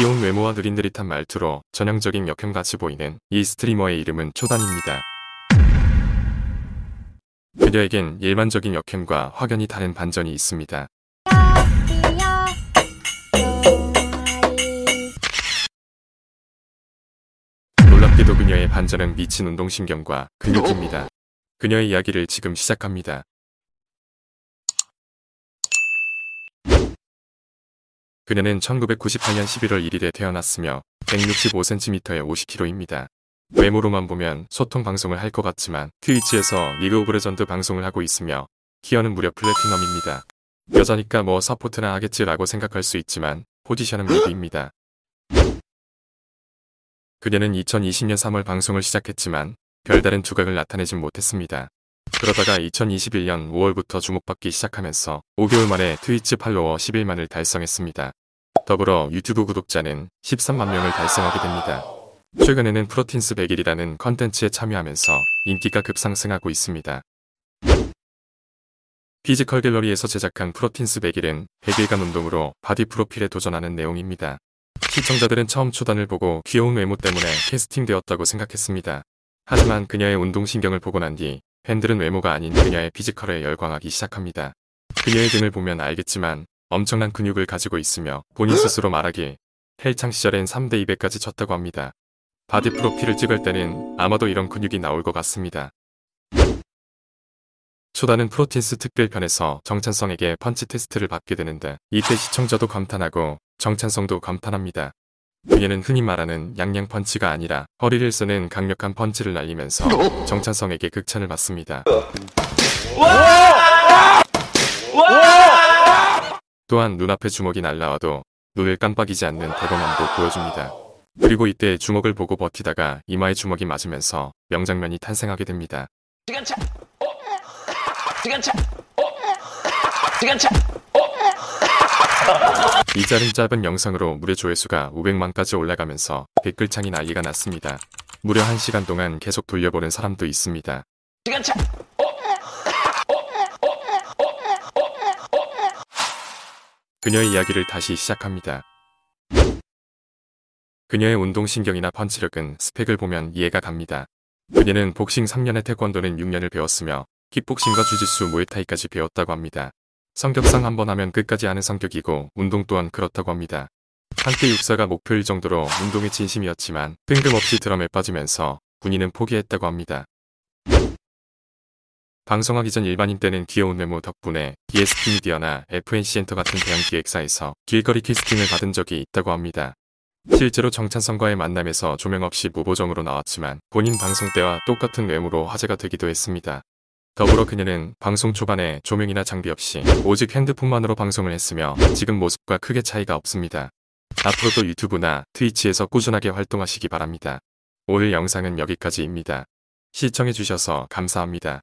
귀여운 외모와 느린 느릿한 말투로 전형적인 역행같이 보이는 이 스트리머의 이름은 초단입니다. 그녀에겐 일반적인 역행과 확연히 다른 반전이 있습니다. 놀랍게도 그녀의 반전은 미친 운동신경과 근육입니다. 그녀의 이야기를 지금 시작합니다. 그녀는 1998년 11월 1일에 태어났으며 165cm에 50kg입니다. 외모로만 보면 소통 방송을 할 것 같지만 트위치에서 리그오브레전드 방송을 하고 있으며 티어는 무려 플래티넘입니다. 여자니까 뭐 서포트나 하겠지라고 생각할 수 있지만 포지션은 미드입니다. 그녀는 2020년 3월 방송을 시작했지만 별다른 두각을 나타내진 못했습니다. 그러다가 2021년 5월부터 주목받기 시작하면서 5개월 만에 트위치 팔로워 11만을 달성했습니다. 더불어 유튜브 구독자는 13만 명을 달성하게 됩니다. 최근에는 프로틴스 100일이라는 컨텐츠에 참여하면서 인기가 급상승하고 있습니다. 피지컬 갤러리에서 제작한 프로틴스 100일은 100일간 운동으로 바디 프로필에 도전하는 내용입니다. 시청자들은 처음 초단을 보고 귀여운 외모 때문에 캐스팅되었다고 생각했습니다. 하지만 그녀의 운동신경을 보고 난 뒤 팬들은 외모가 아닌 그녀의 피지컬에 열광하기 시작합니다. 그녀의 등을 보면 알겠지만 엄청난 근육을 가지고 있으며 본인 스스로 말하길 헬창 시절엔 3대 200까지 쳤다고 합니다. 바디 프로필을 찍을 때는 아마도 이런 근육이 나올 것 같습니다. 초단은 프로틴스 특별편에서 정찬성에게 펀치 테스트를 받게 되는데 이때 시청자도 감탄하고 정찬성도 감탄합니다. 그녀는 흔히 말하는 양양 펀치가 아니라 허리를 쓰는 강력한 펀치를 날리면서 정찬성에게 극찬을 받습니다. 또한 눈앞에 주먹이 날라와도 눈을 깜빡이지 않는 대범함도 보여줍니다. 그리고 이때 주먹을 보고 버티다가 이마에 주먹이 맞으면서 명장면이 탄생하게 됩니다. 이 짧은 영상으로 무려 조회수가 500만까지 올라가면서 댓글창이 난리가 났습니다. 무려 1시간 동안 계속 돌려보는 사람도 있습니다. 그녀의 이야기를 다시 시작합니다. 그녀의 운동신경이나 펀치력은 스펙을 보면 이해가 갑니다. 그녀는 복싱 3년에 태권도는 6년을 배웠으며 킥복싱과 주짓수, 무에타이까지 배웠다고 합니다. 성격상 한번 하면 끝까지 하는 성격이고 운동 또한 그렇다고 합니다. 한때 육사가 목표일 정도로 운동에 진심이었지만 뜬금없이 드럼에 빠지면서 군인은 포기했다고 합니다. 방송하기 전 일반인 때는 귀여운 외모 덕분에 EST 미디어나 FNC 엔터 같은 대형 기획사에서 길거리 캐스팅을 받은 적이 있다고 합니다. 실제로 정찬성과의 만남에서 조명 없이 무보정으로 나왔지만 본인 방송 때와 똑같은 외모로 화제가 되기도 했습니다. 더불어 그녀는 방송 초반에 조명이나 장비 없이 오직 핸드폰만으로 방송을 했으며 지금 모습과 크게 차이가 없습니다. 앞으로도 유튜브나 트위치에서 꾸준하게 활동하시기 바랍니다. 오늘 영상은 여기까지입니다. 시청해주셔서 감사합니다.